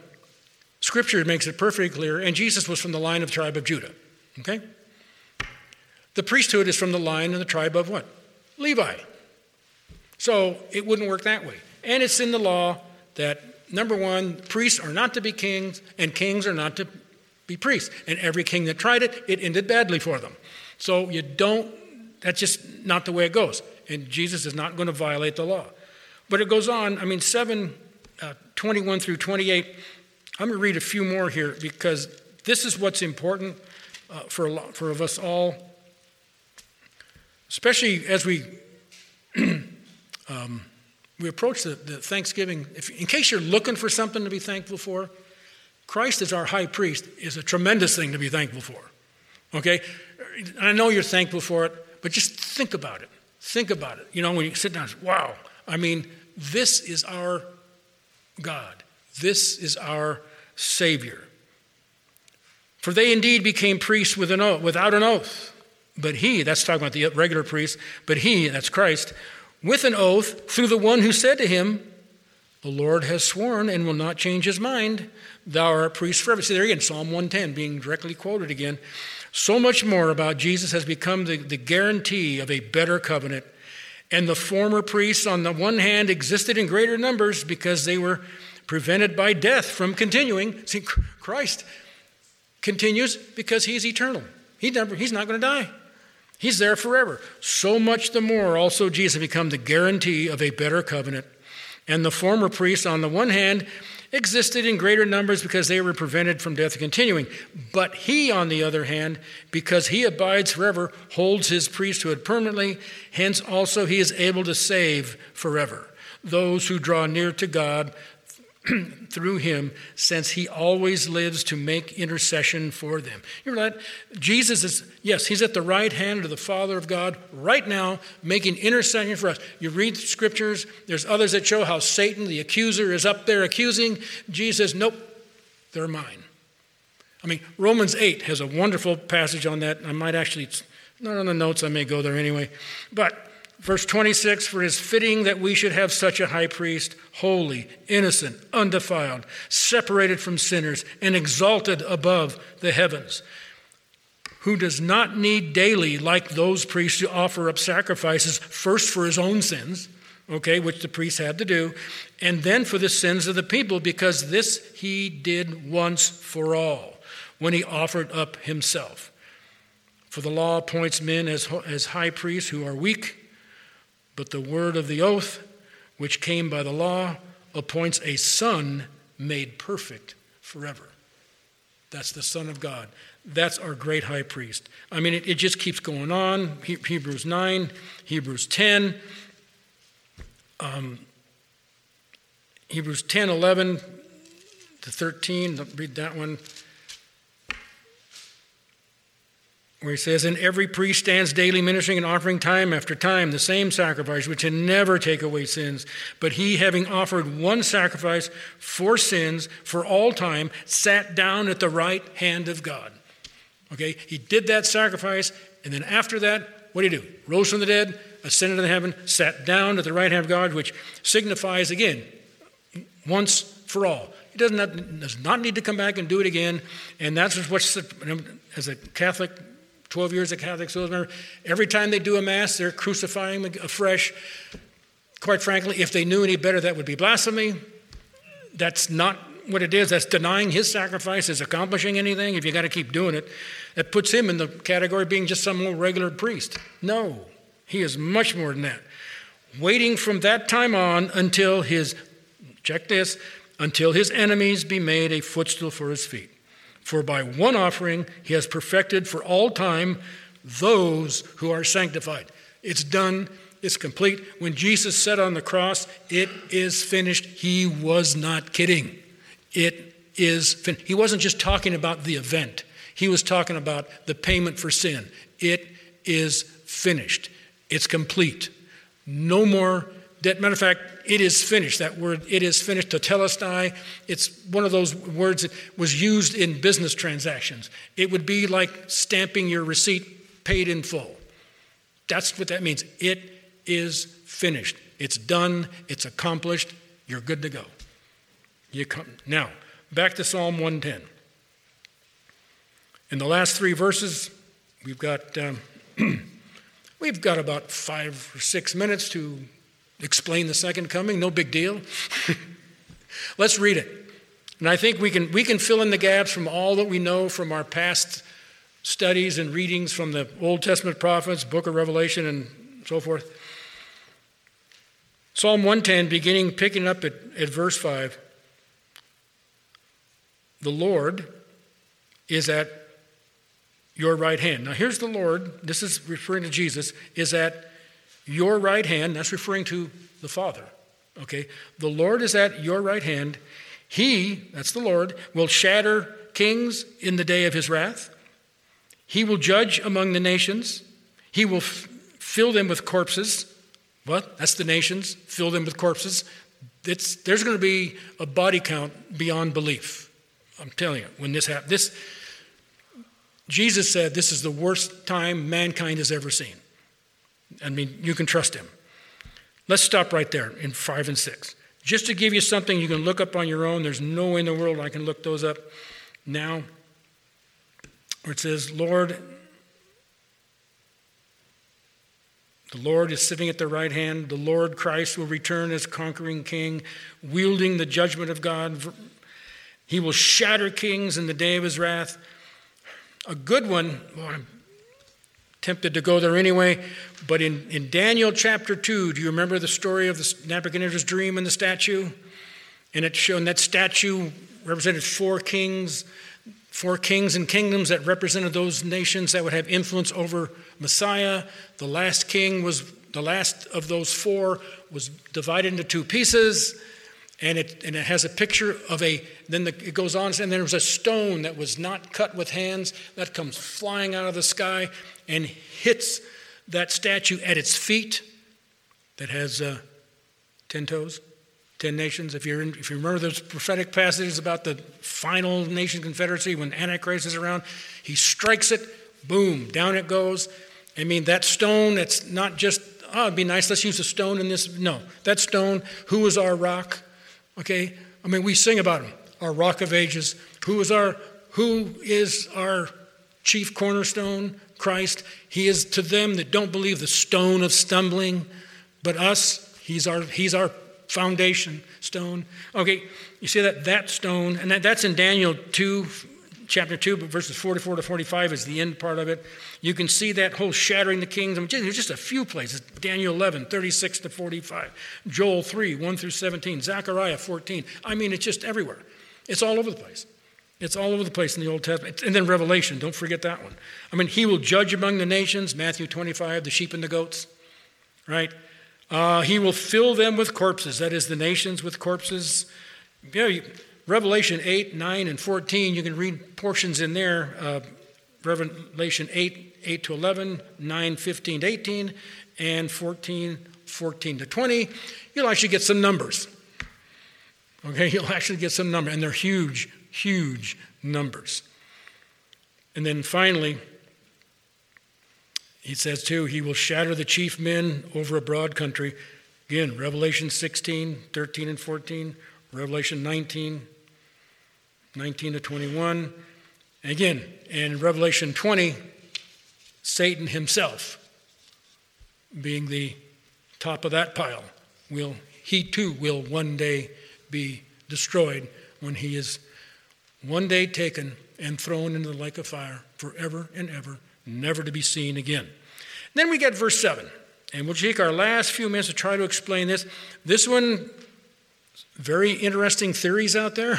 Scripture makes it perfectly clear, and Jesus was from the line of the tribe of Judah, okay? The priesthood is from the line and the tribe of what? Levi. So it wouldn't work that way. And it's in the law that, number one, priests are not to be kings, and kings are not to be priests. And every king that tried it, it ended badly for them. So that's just not the way it goes. And Jesus is not going to violate the law. But it goes on, 7:21 through 28. I'm going to read a few more here because this is what's important for us all, especially as we approach the Thanksgiving. In case you're looking for something to be thankful for, Christ as our high priest is a tremendous thing to be thankful for, okay? I know you're thankful for it, but just think about it. Think about it. When you sit down, wow. This is our God. This is our Savior. For they indeed became priests without an oath. But he, that's talking about the regular priest, but he, that's Christ, with an oath, through the one who said to him, the Lord has sworn and will not change his mind. Thou art a priest forever. See, there again, Psalm 110 being directly quoted again. So much more about Jesus has become the guarantee of a better covenant. And the former priests, on the one hand, existed in greater numbers because they were prevented by death from continuing. See, Christ continues because he's eternal. He's not going to die. He's there forever. So much the more also Jesus has become the guarantee of a better covenant. And the former priests, on the one hand, existed in greater numbers because they were prevented from death continuing. But he, on the other hand, because he abides forever, holds his priesthood permanently. Hence also he is able to save forever those who draw near to God through him, since he always lives to make intercession for them. You know that? Jesus is, yes, he's at the right hand of the Father of God right now, making intercession for us. You read the scriptures, there's others that show how Satan, the accuser, is up there accusing. Jesus, nope, they're mine. Romans 8 has a wonderful passage on that. I might actually, it's not on the notes, I may go there anyway. But verse 26, for it is fitting that we should have such a high priest, holy, innocent, undefiled, separated from sinners, and exalted above the heavens, who does not need daily, like those priests, to offer up sacrifices, first for his own sins, okay, which the priests had to do, and then for the sins of the people, because this he did once for all, when he offered up himself. For the law appoints men as high priests who are weak, but the word of the oath, which came by the law, appoints a son made perfect forever. That's the Son of God. That's our great high priest. It just keeps going on. Hebrews 9, Hebrews 10, Hebrews 10, 11 to 13. Read that one. where he says, "And every priest stands daily ministering and offering time after time the same sacrifice, which can never take away sins. But he, having offered one sacrifice for sins for all time, sat down at the right hand of God." Okay, he did that sacrifice, and then after that, what did he do? Rose from the dead, ascended into heaven, sat down at the right hand of God, which signifies, again, once for all. He does not need to come back and do it again, and that's what's, as a Catholic, 12 years of Catholic service, remember, every time they do a mass, they're crucifying him afresh. Quite frankly, if they knew any better, that would be blasphemy. That's not what it is. That's denying his sacrifice is accomplishing anything. If you got to keep doing it, that puts him in the category of being just some old regular priest. No, he is much more than that. Waiting from that time on until his, check this, until his enemies be made a footstool for his feet. For by one offering he has perfected for all time those who are sanctified. It's done. It's complete. When Jesus said on the cross, "It is finished," he was not kidding. It is finished. He wasn't just talking about the event. He was talking about the payment for sin. It is finished. It's complete. No more debt. Matter of fact, it is finished. That word, it is finished, tetelestai, it's one of those words that was used in business transactions. It would be like stamping your receipt paid in full. That's what that means. It is finished. It's done. It's accomplished. You're good to go. Now, back to Psalm 110. In the last three verses, we've got about 5 or 6 minutes to explain the second coming. No big deal. Let's read it, and I think we can fill in the gaps from all that we know from our past studies and readings from the Old Testament prophets, Book of Revelation, and so forth. Psalm 110, picking up at verse 5. The Lord is at your right hand. Now here's the Lord, this is referring to Jesus, is at your right hand. That's referring to the Father, okay? The Lord is at your right hand. He, that's the Lord, will shatter kings in the day of his wrath. He will judge among the nations. He will fill them with corpses. What? That's the nations, fill them with corpses. There's going to be a body count beyond belief. I'm telling you, when this happened, Jesus said this is the worst time mankind has ever seen. I mean, you can trust him. Let's stop right there in 5 and 6. Just to give you something you can look up on your own. There's no way in the world I can look those up now. Where it says, the Lord is sitting at the right hand. The Lord Christ will return as conquering king, wielding the judgment of God. He will shatter kings in the day of his wrath. A good one, well, I'm tempted to go there anyway, but in Daniel chapter 2, do you remember the story of the Nebuchadnezzar's dream and the statue? And it showed that statue represented four kings and kingdoms that represented those nations that would have influence over Messiah. The last king was, the last of those four was divided into two pieces. And it has a picture of it goes on, and there was a stone that was not cut with hands that comes flying out of the sky and hits that statue at its feet that has 10 toes, 10 nations. If you remember those prophetic passages about the final nation confederacy when Antichrist is around, he strikes it, boom, down it goes. I mean, that stone, it's not just, oh, it'd be nice, let's use a stone in this. No, that stone, who is our rock? Okay, I mean, we sing about him, our Rock of Ages. Who is our chief cornerstone? Christ. He is to them that don't believe the stone of stumbling, but us, he's our foundation stone. Okay, you see that stone, and that's in Daniel 2, chapter 2, but verses 44 to 45 is the end part of it. You can see that whole shattering the kings. I mean, there's just a few places. Daniel 11, 36 to 45. Joel 3, 1 through 17. Zechariah 14. I mean, it's just everywhere. It's all over the place. It's all over the place in the Old Testament. And then Revelation, don't forget that one. I mean, he will judge among the nations. Matthew 25, the sheep and the goats, right? He will fill them with corpses. That is, the nations with corpses. Yeah, Revelation 8, 9, and 14, you can read portions in there. Revelation 8:8 to 11, 9:15 to 18, and 14:14 to 20. You'll actually get some numbers. Okay, you'll actually get some numbers, and they're huge, huge numbers. And then finally, he says too, he will shatter the chief men over a broad country. Again, Revelation 16:13 and 14, Revelation 19:19 to 21. Again, in Revelation 20, Satan himself, being the top of that pile, he too will one day be destroyed when he is one day taken and thrown into the lake of fire forever and ever, never to be seen again. Then we get verse 7, and we'll take our last few minutes to try to explain this. This one, very interesting theories out there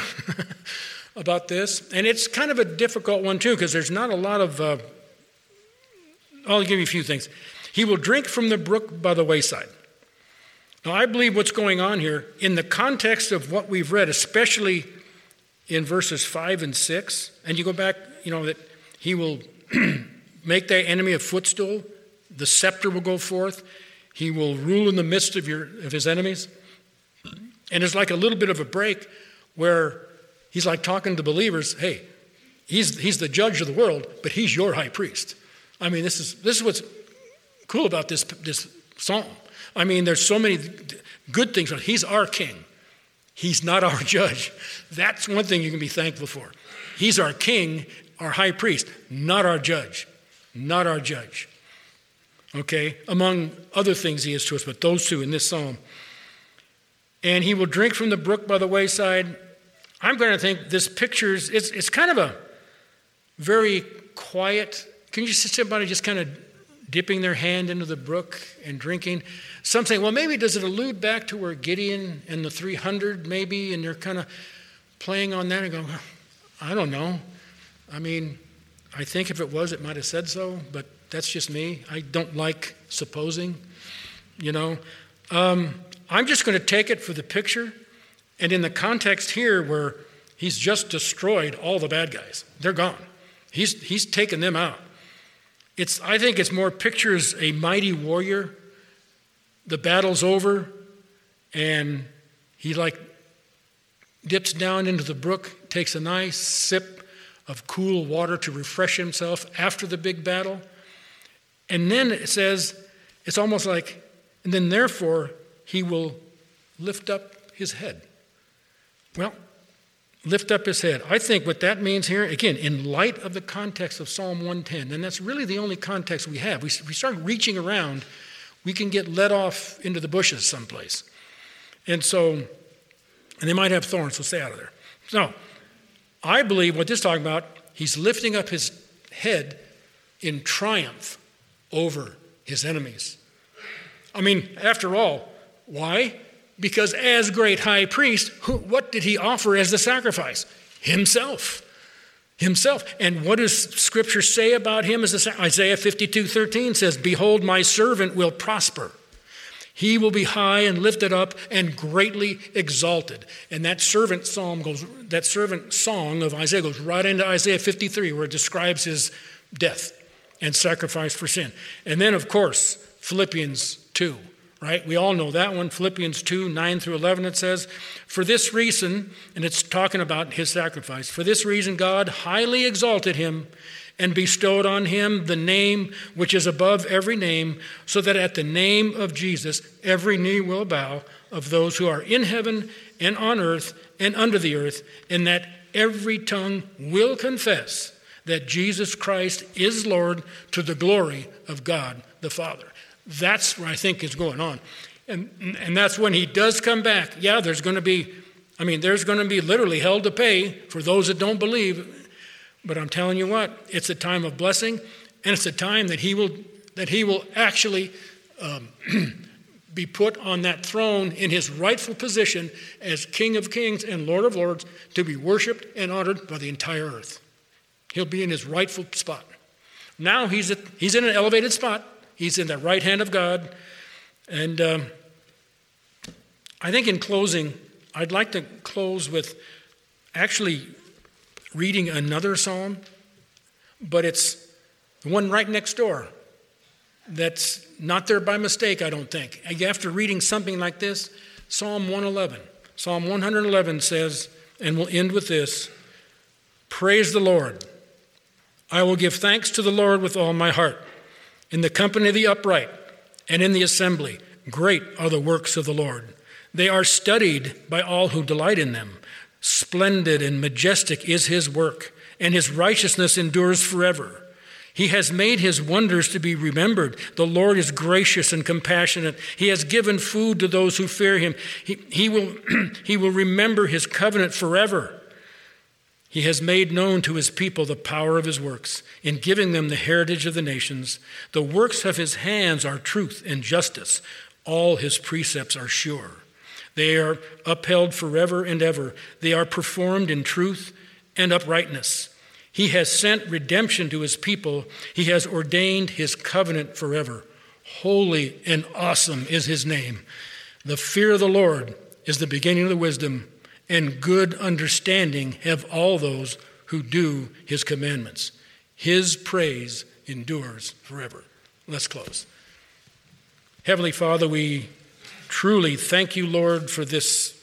about this, and it's kind of a difficult one too, because there's not a lot of, I'll give you a few things. He will drink from the brook by the wayside. Now, I believe what's going on here, in the context of what we've read, especially in verses 5 and 6, and you go back, that he will make thy enemy a footstool, the scepter will go forth, he will rule in the midst of his enemies. And it's like a little bit of a break where he's like talking to believers, hey, he's the judge of the world, but he's your high priest. I mean, this is what's cool about this psalm. I mean, there's so many good things. He's our king. He's not our judge. That's one thing you can be thankful for. He's our king, our high priest, not our judge. Not our judge. Okay? Among other things he is to us, but those two in this psalm. And he will drink from the brook by the wayside. I'm going to think this pictures, it's kind of a very quiet, can you see somebody just kind of dipping their hand into the brook and drinking? Something, well, maybe does it allude back to where Gideon and the 300 maybe, and they're kind of playing on that and going, I don't know. I mean, I think if it was, it might have said so, but that's just me. I don't like supposing, I'm just going to take it for the picture, and in the context here where he's just destroyed all the bad guys. They're gone. He's taken them out. I think it's more pictures a mighty warrior. The battle's over, and he like dips down into the brook, takes a nice sip of cool water to refresh himself after the big battle. And then it says, it's almost like, and then therefore, he will lift up his head. Well, lift up his head. I think what that means here, again, in light of the context of Psalm 110, and that's really the only context we have. We start reaching around, we can get led off into the bushes someplace. And they might have thorns, so stay out of there. So, I believe what this is talking about, he's lifting up his head in triumph over his enemies. I mean, after all, why? Because as great high priest, what did he offer as the sacrifice? Himself. And what does Scripture say about him? Isaiah 52:13 says, behold, my servant will prosper. He will be high and lifted up and greatly exalted. And that servant song of Isaiah goes right into Isaiah 53, where it describes his death and sacrifice for sin. And then, of course, Philippians 2. Right? We all know that one, Philippians 2, 9 through 11, it says, for this reason, and it's talking about his sacrifice, for this reason God highly exalted him and bestowed on him the name which is above every name, so that at the name of Jesus every knee will bow of those who are in heaven and on earth and under the earth, and that every tongue will confess that Jesus Christ is Lord to the glory of God the Father. That's what I think is going on. And that's when he does come back. Yeah, there's going to be literally hell to pay for those that don't believe. But I'm telling you what, it's a time of blessing, and it's a time that he will actually be put on that throne in his rightful position as King of Kings and Lord of Lords, to be worshiped and honored by the entire earth. He'll be in his rightful spot. Now he's in an elevated spot. He's in the right hand of God. And I think in closing, I'd like to close with actually reading another psalm. but it's the one right next door. That's not there by mistake, I don't think. After reading something like this, Psalm 111. Psalm 111 says, and we'll end with this, praise the Lord. I will give thanks to the Lord with all my heart, in the company of the upright and in the assembly. Great are the works of the Lord. They are studied by all who delight in them. Splendid and majestic is his work, and his righteousness endures forever. He has made his wonders to be remembered. The Lord is gracious and compassionate. He has given food to those who fear him. He will remember his covenant forever. He has made known to his people the power of his works in giving them the heritage of the nations. The works of his hands are truth and justice. All his precepts are sure. They are upheld forever and ever. They are performed in truth and uprightness. He has sent redemption to his people. He has ordained his covenant forever. Holy and awesome is his name. The fear of the Lord is the beginning of the wisdom, and good understanding have all those who do his commandments. His praise endures forever. Let's close. Heavenly Father, we truly thank you, Lord, for this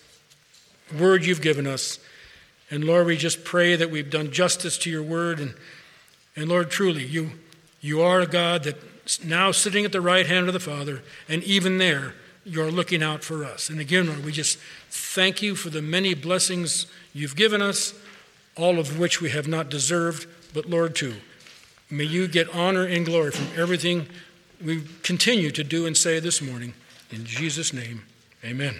word you've given us. And Lord, we just pray that we've done justice to your word. And Lord, truly, you are a God that's now sitting at the right hand of the Father. And even there, you're looking out for us. And again, Lord, we just thank you for the many blessings you've given us, all of which we have not deserved. But Lord, too, may you get honor and glory from everything we continue to do and say this morning. In Jesus' name, amen.